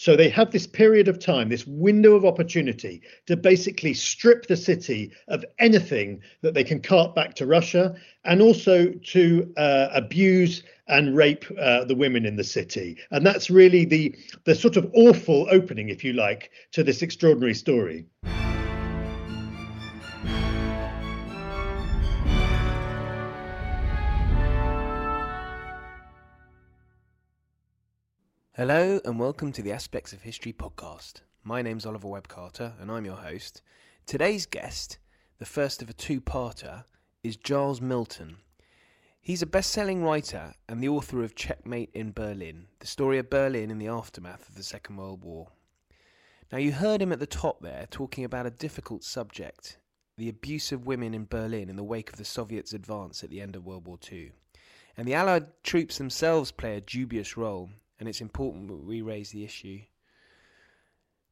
So they have this period of time, this window of opportunity to basically strip the city of anything that they can cart back to Russia, and also to abuse and rape the women in the city. And that's really the sort of awful opening, if you like, to this extraordinary story. Hello and welcome to the Aspects of History podcast. My name's Oliver Webb Carter and I'm your host. Today's guest, the first of a two-parter, is Giles Milton. He's a best-selling writer and the author of Checkmate in Berlin, the story of Berlin in the aftermath of the Second World War. Now you heard him at the top there talking about a difficult subject, the abuse of women in Berlin in the wake of the Soviets' advance at the end of World War II. And the Allied troops themselves play a dubious role, and it's important that we raise the issue.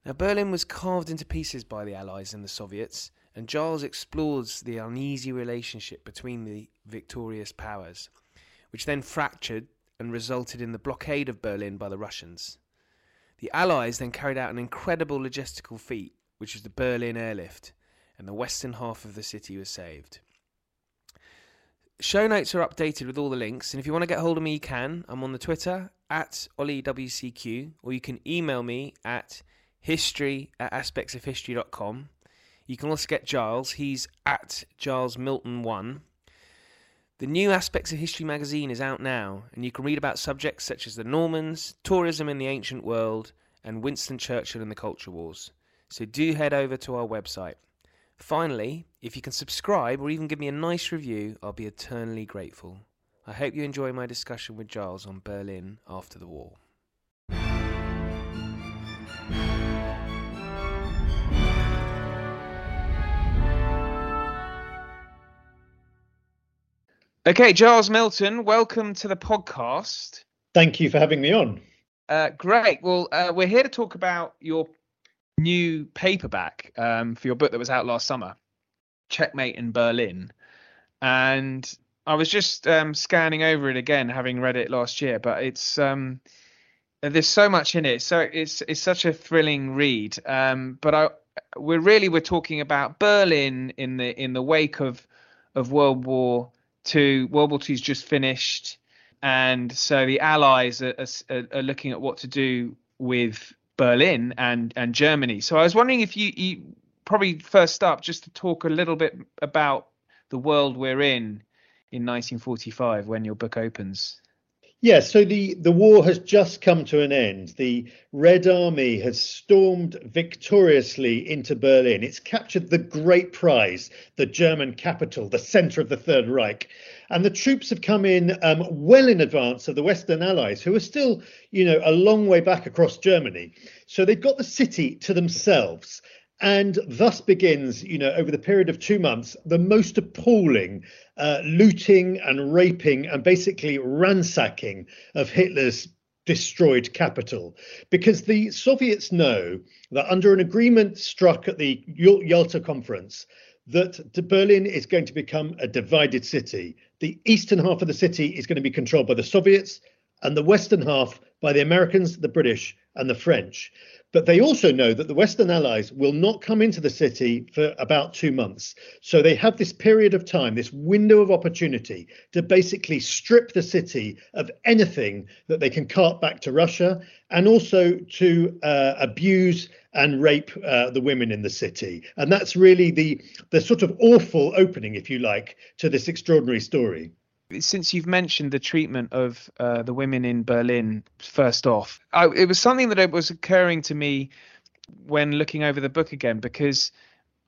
Now, Berlin was carved into pieces by the Allies and the Soviets, and Giles explores the uneasy relationship between the victorious powers, which then fractured and resulted in the blockade of Berlin by the Russians. The Allies then carried out an incredible logistical feat, which was the Berlin airlift, and the western half of the city was saved. Show notes are updated with all the links, and if you want to get hold of me, you can. I'm on the Twitter, @OliWCQ, or you can email me at history@aspectsofhistory.com. You can also get Giles. He's @GilesMilton1. The new Aspects of History magazine is out now, and you can read about subjects such as the Normans, tourism in the ancient world, and Winston Churchill and the Culture Wars. So do head over to our website. Finally, if you can subscribe or even give me a nice review, I'll be eternally grateful. I hope you enjoy my discussion with Giles on Berlin after the war. Okay, Giles Milton, welcome to the podcast. Thank you for having me on. Great. Well, we're here to talk about your new paperback for your book that was out last summer, Checkmate in Berlin. And I was just scanning over it again, having read it last year, but it's there's so much in it. So it's such a thrilling read. But we're talking about Berlin in the wake of World War II. World War II's just finished, and so the Allies are looking at what to do with Berlin and Germany. So I was wondering if you probably first up just to talk a little bit about the world we're in 1945 when your book opens. Yeah, so the war has just come to an end. The Red Army has stormed victoriously into Berlin. It's captured the great prize, the German capital, the centre of the Third Reich. And the troops have come in well in advance of the Western Allies, who are still, a long way back across Germany. So they've got the city to themselves. And thus begins, over the period of 2 months, the most appalling looting and raping and basically ransacking of Hitler's destroyed capital. Because the Soviets know that under an agreement struck at the Yalta Conference, that Berlin is going to become a divided city. The eastern half of the city is going to be controlled by the Soviets, and the western half by the Americans, the British, and the French. But they also know that the Western Allies will not come into the city for about 2 months. So they have this period of time, this window of opportunity to basically strip the city of anything that they can cart back to Russia, and also to abuse and rape the women in the city. And that's really the sort of awful opening, if you like, to this extraordinary story. Since you've mentioned the treatment of the women in Berlin, first off, it was something that was occurring to me when looking over the book again, because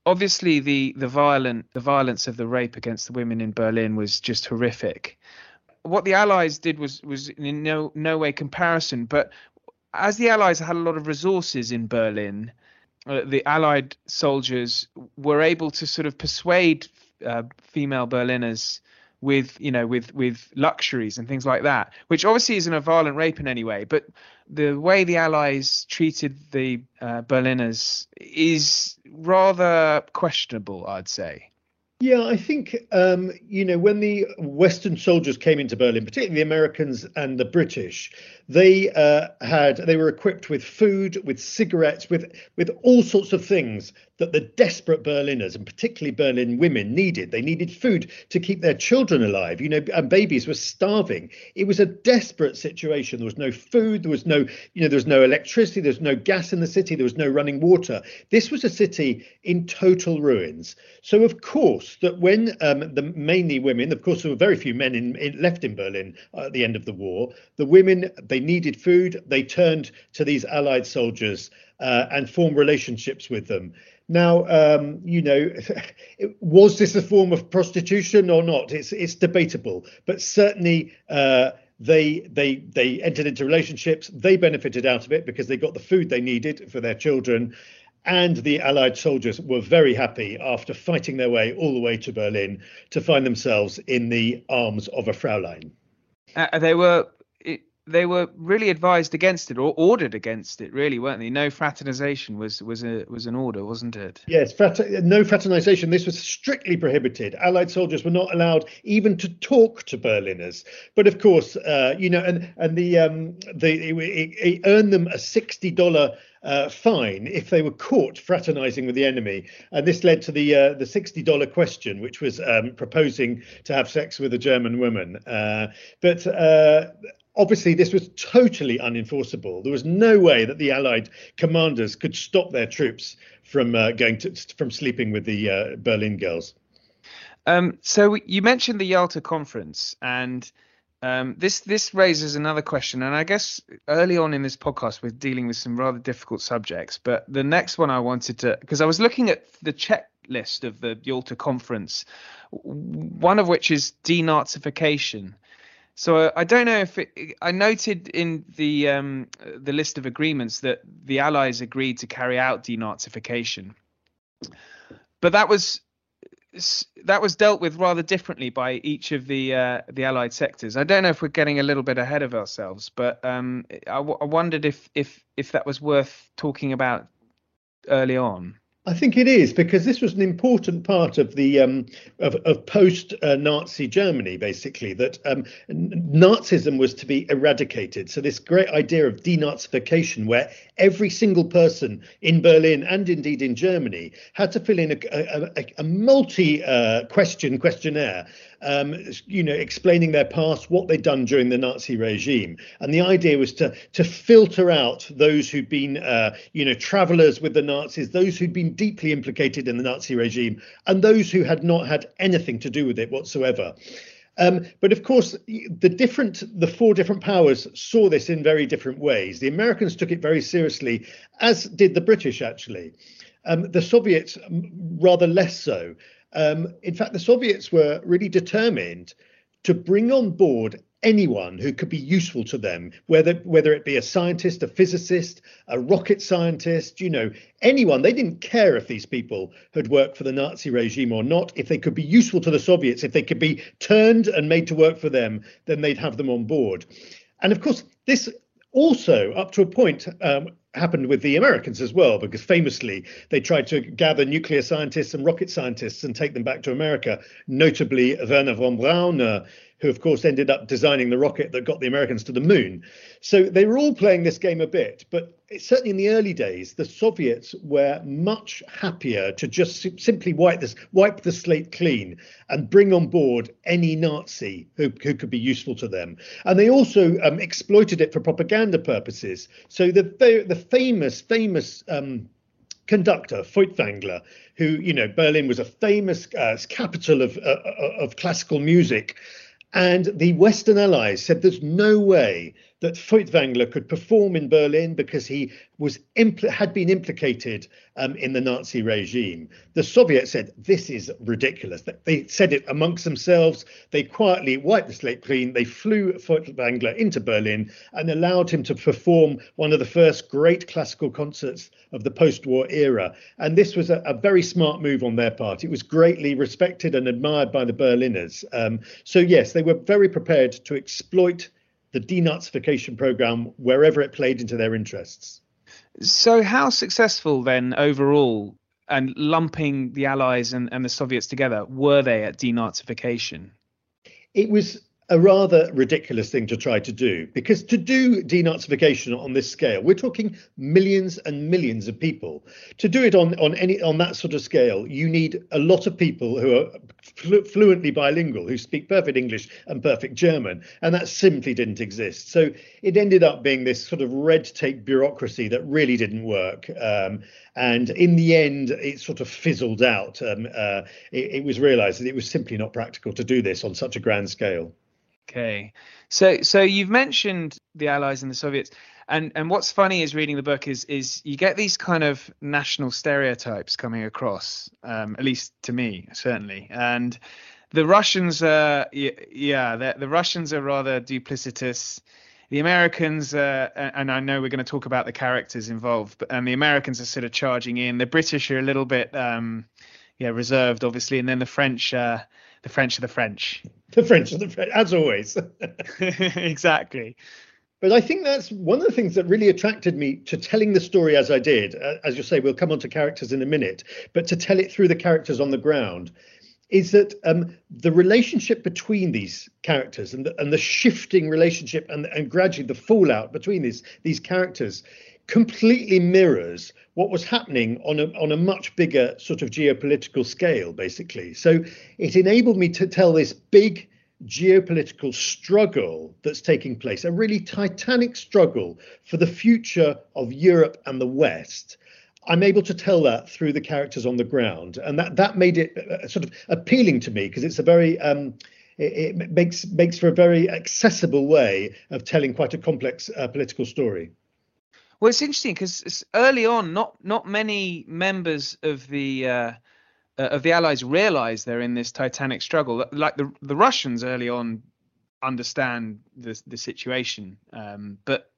obviously the violence of the rape against the women in Berlin was just horrific. What the Allies did was in no way comparison, but as the Allies had a lot of resources in Berlin, the Allied soldiers were able to sort of persuade female Berliners with luxuries and things like that, which obviously isn't a violent rape in any way, but the way the Allies treated the Berliners is rather questionable, I'd say. Yeah, I think, when the Western soldiers came into Berlin, particularly the Americans and the British, they were equipped with food, with cigarettes, with all sorts of things that the desperate Berliners, and particularly Berlin women, needed. They needed food to keep their children alive, and babies were starving. It was a desperate situation. There was no food. There was no, there was no electricity. There was no gas in the city. There was no running water. This was a city in total ruins. So, of course, that when mainly women, of course, there were very few men left in Berlin at the end of the war. The women, they needed food. They turned to these Allied soldiers and formed relationships with them. Now, was this a form of prostitution or not? It's debatable, but certainly they entered into relationships. They benefited out of it because they got the food they needed for their children. And the Allied soldiers were very happy after fighting their way all the way to Berlin to find themselves in the arms of a Fraulein. They were really advised against it, or ordered against it, really, weren't they? No fraternization was an order, wasn't it? Yes, no fraternization. This was strictly prohibited. Allied soldiers were not allowed even to talk to Berliners. But of course, it earned them a $60. Fine if they were caught fraternizing with the enemy, and this led to the $60 question, which was proposing to have sex with a German woman. But obviously this was totally unenforceable. There was no way that the Allied commanders could stop their troops from from sleeping with the Berlin girls. So you mentioned the Yalta Conference, and this raises another question, and I guess early on in this podcast we're dealing with some rather difficult subjects, but the next one I wanted to, because I was looking at the checklist of the Yalta Conference, one of which is denazification. So I don't know if I noted in the list of agreements that the Allies agreed to carry out denazification, but that was dealt with rather differently by each of the Allied sectors. I don't know if we're getting a little bit ahead of ourselves, but I wondered if that was worth talking about early on. I think it is, because this was an important part of the of post-Nazi Germany, basically, that Nazism was to be eradicated. So this great idea of denazification, where every single person in Berlin and indeed in Germany had to fill in a multi-question questionnaire, explaining their past, what they'd done during the Nazi regime. And the idea was to filter out those who'd been, travelers with the Nazis, those who'd been deeply implicated in the Nazi regime, and those who had not had anything to do with it whatsoever. But of course, the four different powers saw this in very different ways. The Americans took it very seriously, as did the British, actually. The Soviets, rather less so. In fact, the Soviets were really determined to bring on board anyone who could be useful to them, whether it be a scientist, a physicist, a rocket scientist, anyone. They didn't care if these people had worked for the Nazi regime or not. If they could be useful to the Soviets, if they could be turned and made to work for them, then they'd have them on board. And of course, this also, up to a point, happened with the Americans as well, because famously they tried to gather nuclear scientists and rocket scientists and take them back to America, notably Wernher von Braun, who of course ended up designing the rocket that got the Americans to the moon. So they were all playing this game a bit, but certainly in the early days, the Soviets were much happier to just simply wipe the slate clean and bring on board any Nazi who could be useful to them. And they also exploited it for propaganda purposes. So the famous conductor Feuchtwängler, who, Berlin was a famous capital of classical music. And the Western Allies said there's no way that Feuchtwängler could perform in Berlin because he was had been implicated in the Nazi regime. The Soviets said this is ridiculous. They said it amongst themselves. They quietly wiped the slate clean. They flew Feuchtwängler into Berlin and allowed him to perform one of the first great classical concerts of the post-war era. And this was a very smart move on their part. It was greatly respected and admired by the Berliners. So yes, they were very prepared to exploit the denazification program wherever it played into their interests. So how successful then overall and lumping the Allies and the Soviets together, were they at denazification? It was a rather ridiculous thing to try to do, because to do denazification on this scale, we're talking millions and millions of people. To do it on that sort of scale, you need a lot of people who are fluently bilingual, who speak perfect English and perfect German, and that simply didn't exist. So it ended up being this sort of red tape bureaucracy that really didn't work. And in the end, it sort of fizzled out. It was realised that it was simply not practical to do this on such a grand scale. Okay, so you've mentioned the Allies and the Soviets, and what's funny is reading the book is you get these kind of national stereotypes coming across, at least to me certainly. And the Russians are the Russians are rather duplicitous. The Americans and I know we're going to talk about the characters involved, but and the Americans are sort of charging in. The British are a little bit reserved, obviously, and then the French. The French are the French. The French are the French, as always. Exactly. But I think that's one of the things that really attracted me to telling the story as I did. As you say, we'll come on to characters in a minute, but to tell it through the characters on the ground is that the relationship between these characters and the shifting relationship and gradually the fallout between these characters completely mirrors what was happening on a much bigger sort of geopolitical scale, basically. So it enabled me to tell this big geopolitical struggle that's taking place, a really titanic struggle for the future of Europe and the West. I'm able to tell that through the characters on the ground, and that made it sort of appealing to me, because it's a very it makes for a very accessible way of telling quite a complex political story. Well, it's interesting because early on, not many members of the Allies realize they're in this titanic struggle. Like the Russians early on understand the situation, but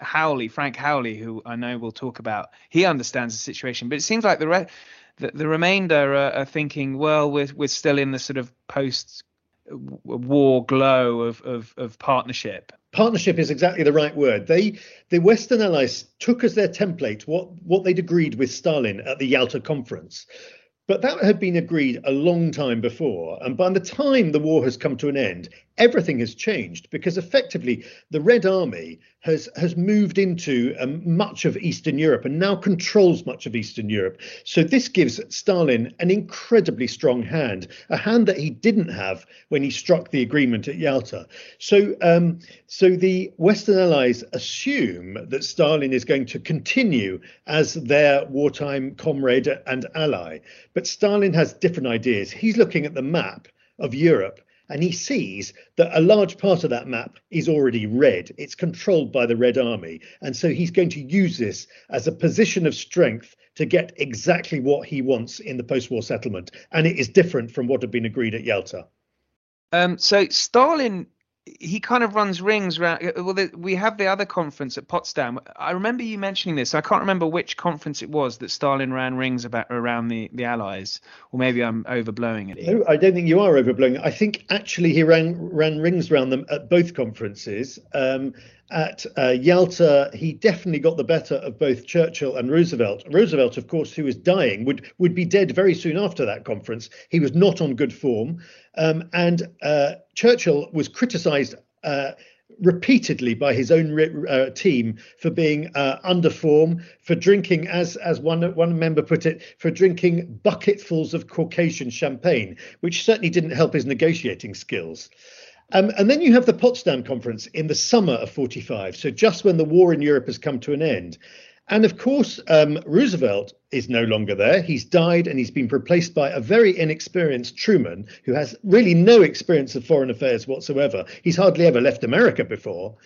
Howley, Frank Howley, who I know we'll talk about, he understands the situation. But it seems like the remainder are thinking, well, we're still in the sort of post-war glow of partnership. Partnership is exactly the right word. The Western Allies took as their template what they'd agreed with Stalin at the Yalta Conference. But that had been agreed a long time before. And by the time the war has come to an end, everything has changed, because effectively the Red Army has moved into much of Eastern Europe and now controls much of Eastern Europe. So this gives Stalin an incredibly strong hand, a hand that he didn't have when he struck the agreement at Yalta. So the Western Allies assume that Stalin is going to continue as their wartime comrade and ally. But Stalin has different ideas. He's looking at the map of Europe, and he sees that a large part of that map is already red. It's controlled by the Red Army. And so he's going to use this as a position of strength to get exactly what he wants in the post-war settlement. And it is different from what had been agreed at Yalta. So Stalin, he kind of runs rings around. Well, we have the other conference at Potsdam. I remember you mentioning this. I can't remember which conference it was that Stalin ran rings around the Allies, or maybe I'm overblowing it. No, I don't think you are overblowing it. I think actually he ran rings around them at both conferences. At Yalta, he definitely got the better of both Churchill and Roosevelt. Roosevelt, of course, who was dying, would be dead very soon after that conference. He was not on good form. And Churchill was criticised repeatedly by his own team for being under form, for drinking, as one member put it, for drinking bucketfuls of Caucasian champagne, which certainly didn't help his negotiating skills. And then you have the Potsdam Conference in the summer of 1945, so just when the war in Europe has come to an end. And of course, Roosevelt is no longer there. He's died, and he's been replaced by a very inexperienced Truman, who has really no experience of foreign affairs whatsoever. He's hardly ever left America before.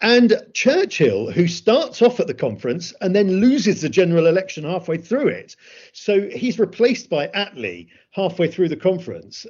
And Churchill, who starts off at the conference and then loses the general election halfway through it. So he's replaced by Attlee halfway through the conference.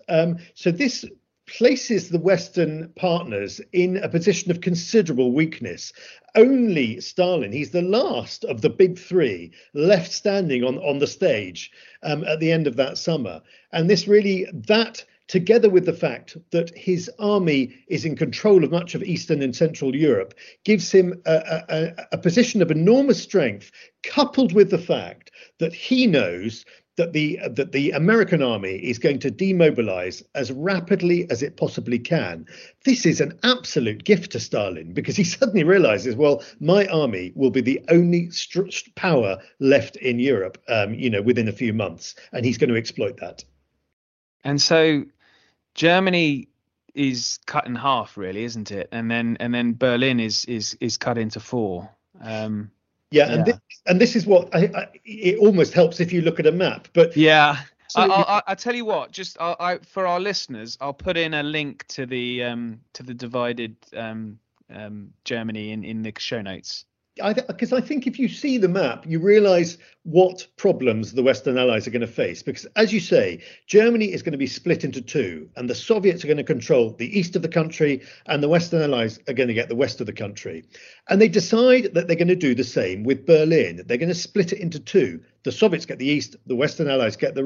So this places the Western partners in a position of considerable weakness. Only Stalin, he's the last of the big three, left standing on the stage at the end of that summer. And this really, that together with the fact that his army is in control of much of Eastern and Central Europe, gives him a position of enormous strength, coupled with the fact that he knows that the American army is going to demobilize as rapidly as it possibly can. This is an absolute gift to Stalin, because he suddenly realizes, well, my army will be the only power left in Europe, within a few months, and he's going to exploit that. And so Germany is cut in half, really, isn't it? And then Berlin is cut into four. Yeah. This is what it almost helps if you look at a map. But yeah, I'll tell you what. Just for our listeners, I'll put in a link to the divided Germany in the show notes. Because I think if you see the map, you realize what problems the Western Allies are going to face, because, as you say, Germany is going to be split into two, and the Soviets are going to control the east of the country, and the Western Allies are going to get the west of the country. And they decide that they're going to do the same with Berlin. They're going to split it into two. The Soviets get the east, the Western Allies get the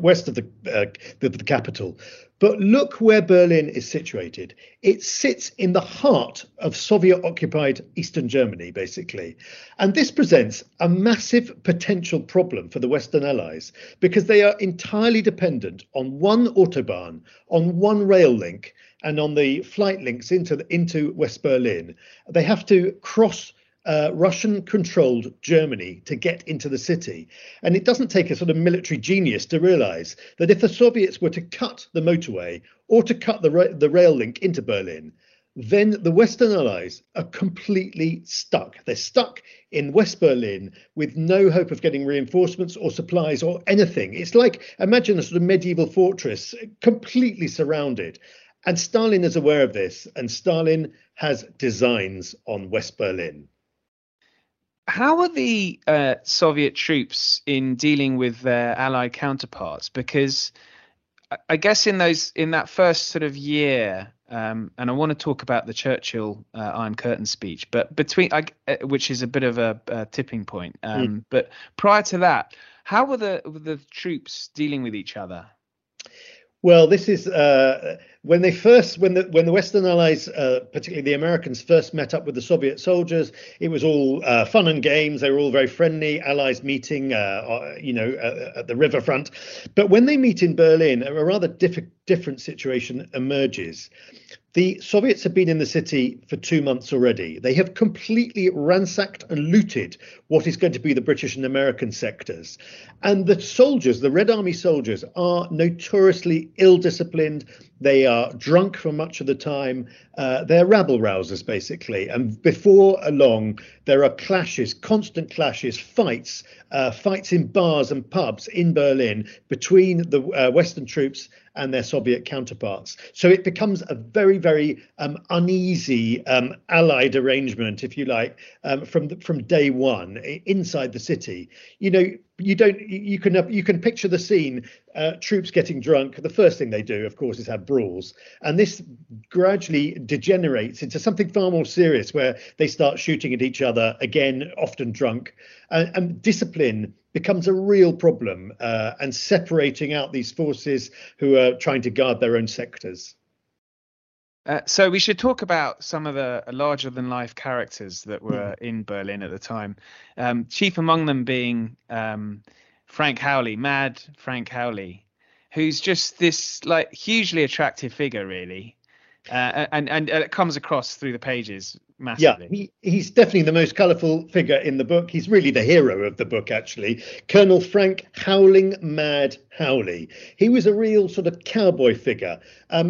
west of the capital. But look where Berlin is situated. It sits in the heart of Soviet-occupied Eastern Germany, basically. And this presents a massive potential problem for the Western Allies, because they are entirely dependent on one autobahn, on one rail link, and on the flight links into West Berlin. They have to cross Russian-controlled Germany to get into the city. And it doesn't take a sort of military genius to realize that if the Soviets were to cut the motorway or to cut the rail link into Berlin, then the Western Allies are completely stuck. They're stuck in West Berlin with no hope of getting reinforcements or supplies or anything. It's like, imagine a sort of medieval fortress completely surrounded. And Stalin is aware of this, and Stalin has designs on West Berlin. How are the Soviet troops in dealing with their Allied counterparts? Because I guess in that first sort of year, and I want to talk about the Churchill Iron Curtain speech, but which is a bit of a tipping point. But prior to that, how were the troops dealing with each other? Well, this is when the Western Allies, particularly the Americans, first met up with the Soviet soldiers. It was all fun and games. They were all very friendly. Allies meeting, at the riverfront. But when they meet in Berlin, a rather different situation emerges. The Soviets have been in the city for 2 months already. They have completely ransacked and looted what is going to be the British and American sectors. And the soldiers, the Red Army soldiers, are notoriously ill-disciplined. They are drunk for much of the time. They're rabble-rousers, basically. And before long, there are clashes, constant clashes, fights in bars and pubs in Berlin between the Western troops and their Soviet counterparts. So it becomes a very, very uneasy Allied arrangement, if you like, from day one inside the city. You know, you can picture the scene. Troops getting drunk. The first thing they do, of course, is have brawls, and this gradually degenerates into something far more serious, where they start shooting at each other again, often drunk, and discipline becomes a real problem, and separating out these forces who are trying to guard their own sectors. So we should talk about some of the larger-than-life characters that were in Berlin at the time. Chief among them being Frank Howley, Mad Frank Howley, who's just this like hugely attractive figure, really, and it comes across through the pages massively. Yeah, he's definitely the most colourful figure in the book. He's really the hero of the book, actually. Colonel Frank Howling Mad Howley. He was a real sort of cowboy figure.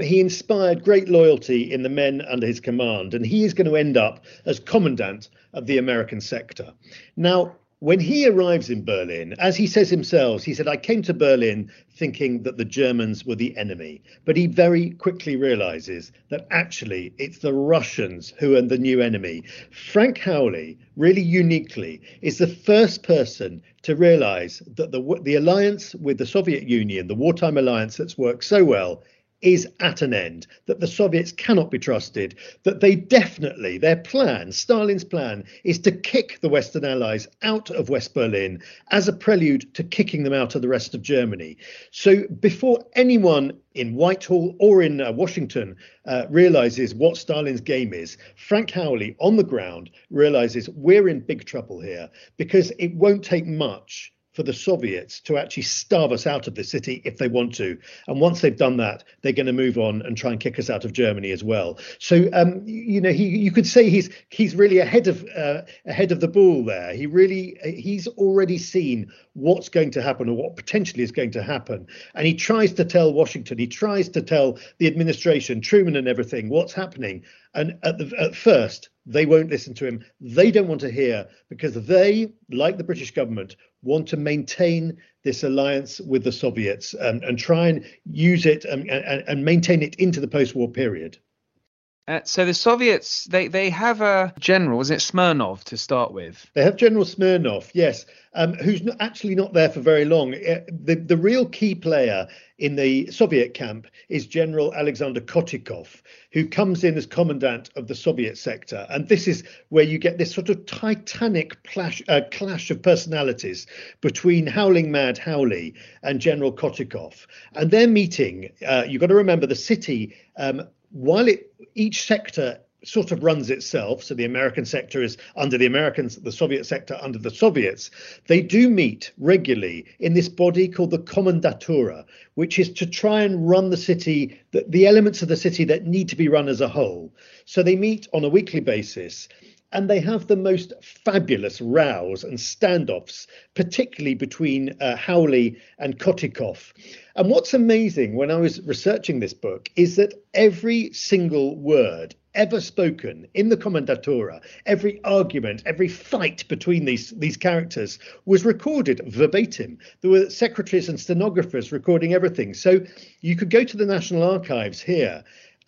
He inspired great loyalty in the men under his command, and he is going to end up as commandant of the American sector. Now, when he arrives in Berlin, as he says himself, he said, "I came to Berlin thinking that the Germans were the enemy." But he very quickly realizes that actually it's the Russians who are the new enemy. Frank Howley, really uniquely, is the first person to realize that the alliance with the Soviet Union, the wartime alliance that's worked so well, is at an end, that the Soviets cannot be trusted, that they definitely, their plan, Stalin's plan, is to kick the Western Allies out of West Berlin as a prelude to kicking them out of the rest of Germany. So before anyone in Whitehall or in Washington realizes what Stalin's game is, Frank Howley on the ground realizes we're in big trouble here, because it won't take much for the Soviets to actually starve us out of the city if they want to. And once they've done that, they're going to move on and try and kick us out of Germany as well. So, you know, you could say he's really ahead of the ball there. He's already seen what's going to happen or what potentially is going to happen. And he tries to tell Washington, he tries to tell the administration, Truman and everything, what's happening. And at first, they won't listen to him. They don't want to hear, because they, like the British government, want to maintain this alliance with the Soviets and try and use it and maintain it into the post-war period. So the Soviets, they have a general, isn't it, Smirnov, to start with? They have General Smirnov, yes, who's actually not there for very long. The real key player in the Soviet camp is General Alexander Kotikov, who comes in as commandant of the Soviet sector. And this is where you get this sort of titanic clash of personalities between Howling Mad Howley and General Kotikov. And their meeting, you've got to remember, the city, while each sector sort of runs itself, so the American sector is under the Americans, the Soviet sector under the Soviets, they do meet regularly in this body called the Kommandatura, which is to try and run the city, the elements of the city that need to be run as a whole. So they meet on a weekly basis, and they have the most fabulous rows and standoffs, particularly between Howley and Kotikov. And what's amazing when I was researching this book is that every single word ever spoken in the Kommandatura, every argument, every fight between these characters was recorded verbatim. There were secretaries and stenographers recording everything. So you could go to the National Archives here,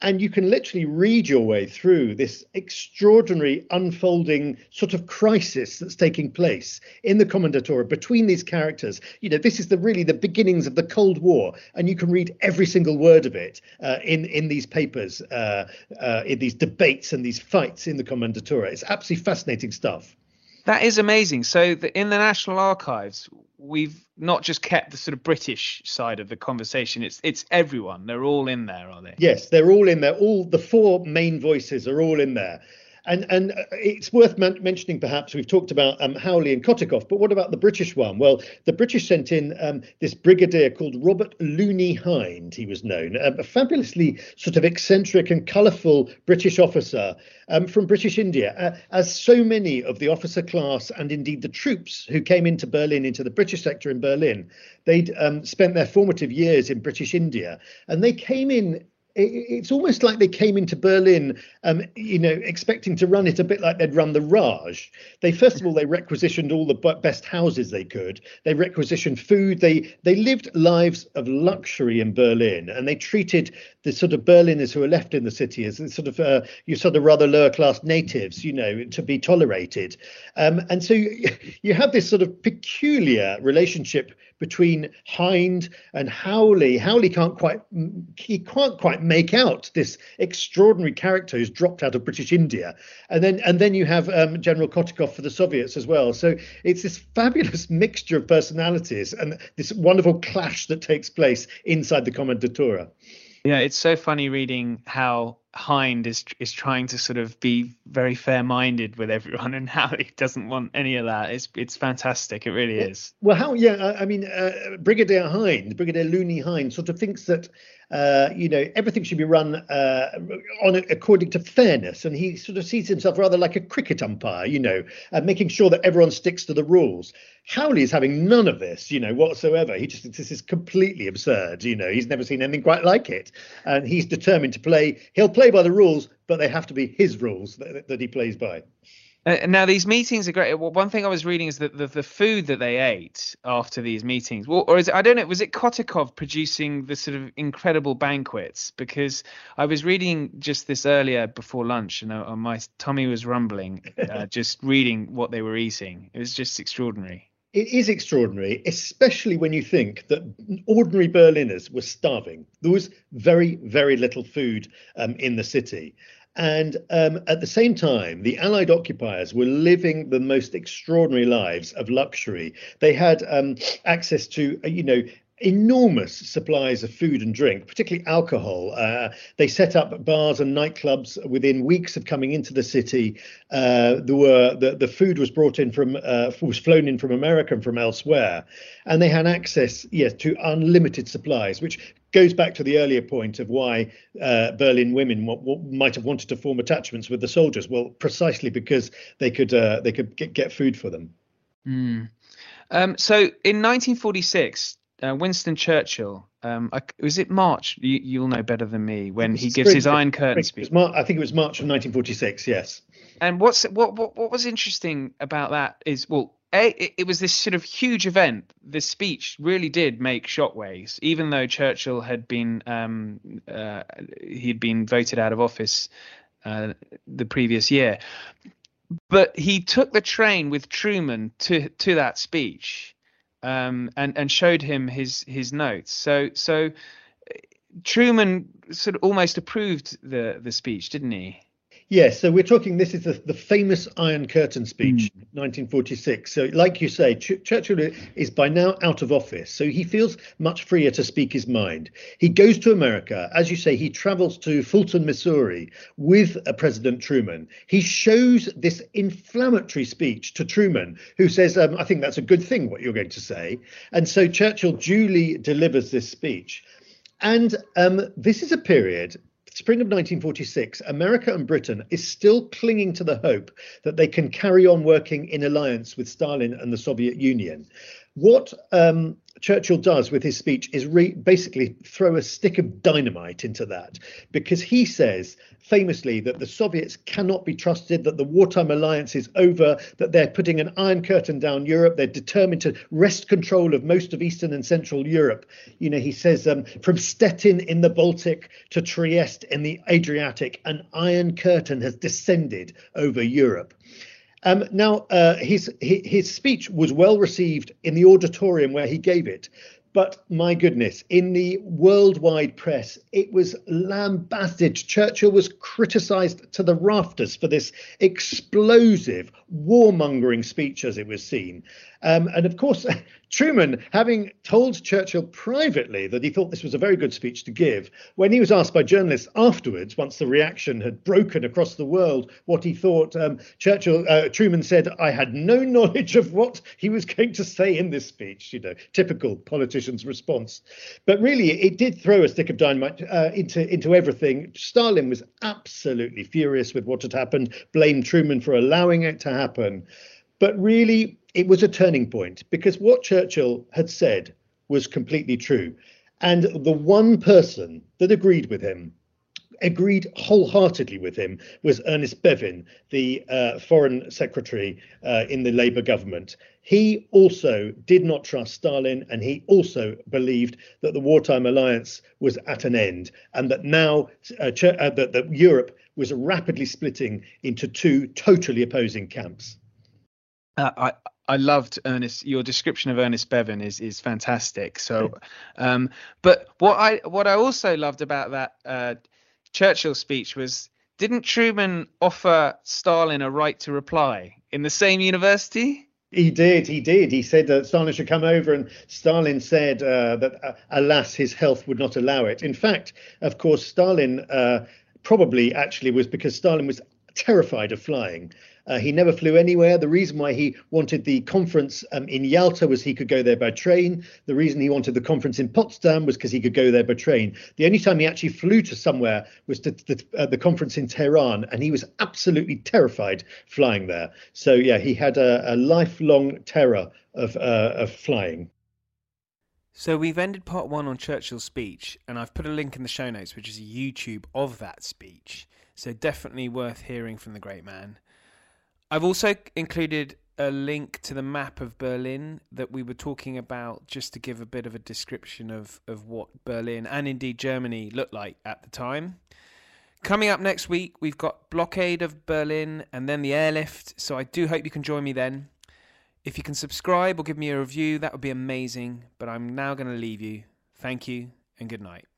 and you can literally read your way through this extraordinary unfolding sort of crisis that's taking place in the Kommandatura between these characters. You know, this is really the beginnings of the Cold War, and you can read every single word of it in these papers, in these debates and these fights in the Kommandatura. It's absolutely fascinating stuff. That is amazing. So in the National Archives, we've not just kept the sort of British side of the conversation. It's everyone. They're all in there, are they? Yes, they're all in there. All the four main voices are all in there. And it's worth mentioning, perhaps, we've talked about Howley and Kotikov, but what about the British one? Well, the British sent in this brigadier called Robert Looney Hind, he was known, a fabulously sort of eccentric and colourful British officer from British India, as so many of the officer class and indeed the troops who came into Berlin, into the British sector in Berlin. They'd spent their formative years in British India, and they came in. It's almost like they came into Berlin, expecting to run it a bit like they'd run the Raj. First of all, they requisitioned all the best houses they could. They requisitioned food. They lived lives of luxury in Berlin, and they treated the sort of Berliners who were left in the city as sort of rather lower class natives, you know, to be tolerated. And so you have this sort of peculiar relationship between Hind and Howley. Howley can't quite make out this extraordinary character who's dropped out of British India, and then you have General Kotikov for the Soviets as well. So it's this fabulous mixture of personalities and this wonderful clash that takes place inside the Kommandatura. Yeah, it's so funny reading how Hind is trying to sort of be very fair-minded with everyone, and how he doesn't want any of that. It's fantastic. It really is. Well, Brigadier Looney Hind sort of thinks that everything should be run on according to fairness, and he sort of sees himself rather like a cricket umpire, making sure that everyone sticks to the rules. Howley is having none of this, whatsoever. He just thinks this is completely absurd. He's never seen anything quite like it, and he's determined to play. He'll play by the rules, but they have to be his rules that he plays by. Now, these meetings are great. Well, one thing I was reading is that the food that they ate after these meetings, was it Kotikov producing the sort of incredible banquets? Because I was reading just this earlier before lunch, and my tummy was rumbling, just reading what they were eating. It was just extraordinary. It is extraordinary, especially when you think that ordinary Berliners were starving. There was very, very little food in the city. And at the same time, the Allied occupiers were living the most extraordinary lives of luxury. They had access to, enormous supplies of food and drink, particularly alcohol. They set up bars and nightclubs within weeks of coming into the city. The food was brought in was flown in from America and from elsewhere, and they had access, to unlimited supplies, which goes back to the earlier point of why Berlin women might have wanted to form attachments with the soldiers. Well, precisely because they could get food for them. Mm. So in 1946. Winston Churchill, was it March? You'll know better than me when he gives his Iron Curtain speech. I think it was March of 1946, yes. And what was interesting about that is, well, it was this sort of huge event. This speech really did make shockwaves, even though Churchill had been he'd been voted out of office the previous year. But he took the train with Truman to that speech. And showed him his notes. So Truman sort of almost approved the speech, didn't he? Yes. So we're talking. This is the famous Iron Curtain speech, 1946. So, like you say, Churchill is by now out of office, so he feels much freer to speak his mind. He goes to America, as you say. He travels to Fulton, Missouri, with President Truman. He shows this inflammatory speech to Truman, who says, "I think that's a good thing what you're going to say." And so Churchill duly delivers this speech, and this is a period. Spring of 1946, America and Britain is still clinging to the hope that they can carry on working in alliance with Stalin and the Soviet Union. What Churchill does with his speech is basically throw a stick of dynamite into that, because he says famously that the Soviets cannot be trusted, that the wartime alliance is over, that they're putting an iron curtain down Europe, they're determined to wrest control of most of Eastern and Central Europe. He says from Stettin in the Baltic to Trieste in the Adriatic, an iron curtain has descended over Europe. His speech was well received in the auditorium where he gave it. But my goodness, in the worldwide press, it was lambasted. Churchill was criticised to the rafters for this explosive, warmongering speech, as it was seen. And of course, Truman, having told Churchill privately that he thought this was a very good speech to give, when he was asked by journalists afterwards, once the reaction had broken across the world, what he thought, Truman said, "I had no knowledge of what he was going to say in this speech," typical politician's response. But really, it did throw a stick of dynamite into everything. Stalin was absolutely furious with what had happened, blamed Truman for allowing it to happen. But really, it was a turning point, because what Churchill had said was completely true. And the one person that agreed wholeheartedly with him, was Ernest Bevin, the foreign secretary in the Labour government. He also did not trust Stalin, and he also believed that the wartime alliance was at an end, and that now that Europe was rapidly splitting into two totally opposing camps. I loved Ernest. Your description of Ernest Bevin is fantastic. So, but what I also loved about that Churchill speech was, didn't Truman offer Stalin a right to reply in the same university? He did. He said that Stalin should come over, and Stalin said that, alas, his health would not allow it. In fact, of course, Stalin probably actually was, because Stalin was terrified of flying. He never flew anywhere. The reason why he wanted the conference in Yalta was he could go there by train. The reason he wanted the conference in Potsdam was because he could go there by train. The only time he actually flew to somewhere was to the conference in Tehran, and he was absolutely terrified flying there. So, he had a lifelong terror of flying. So we've ended part one on Churchill's speech, and I've put a link in the show notes, which is a YouTube of that speech. So definitely worth hearing from the great man. I've also included a link to the map of Berlin that we were talking about, just to give a bit of a description of what Berlin and indeed Germany looked like at the time. Coming up next week, we've got blockade of Berlin and then the airlift. So I do hope you can join me then. If you can subscribe or give me a review, that would be amazing. But I'm now going to leave you. Thank you and good night.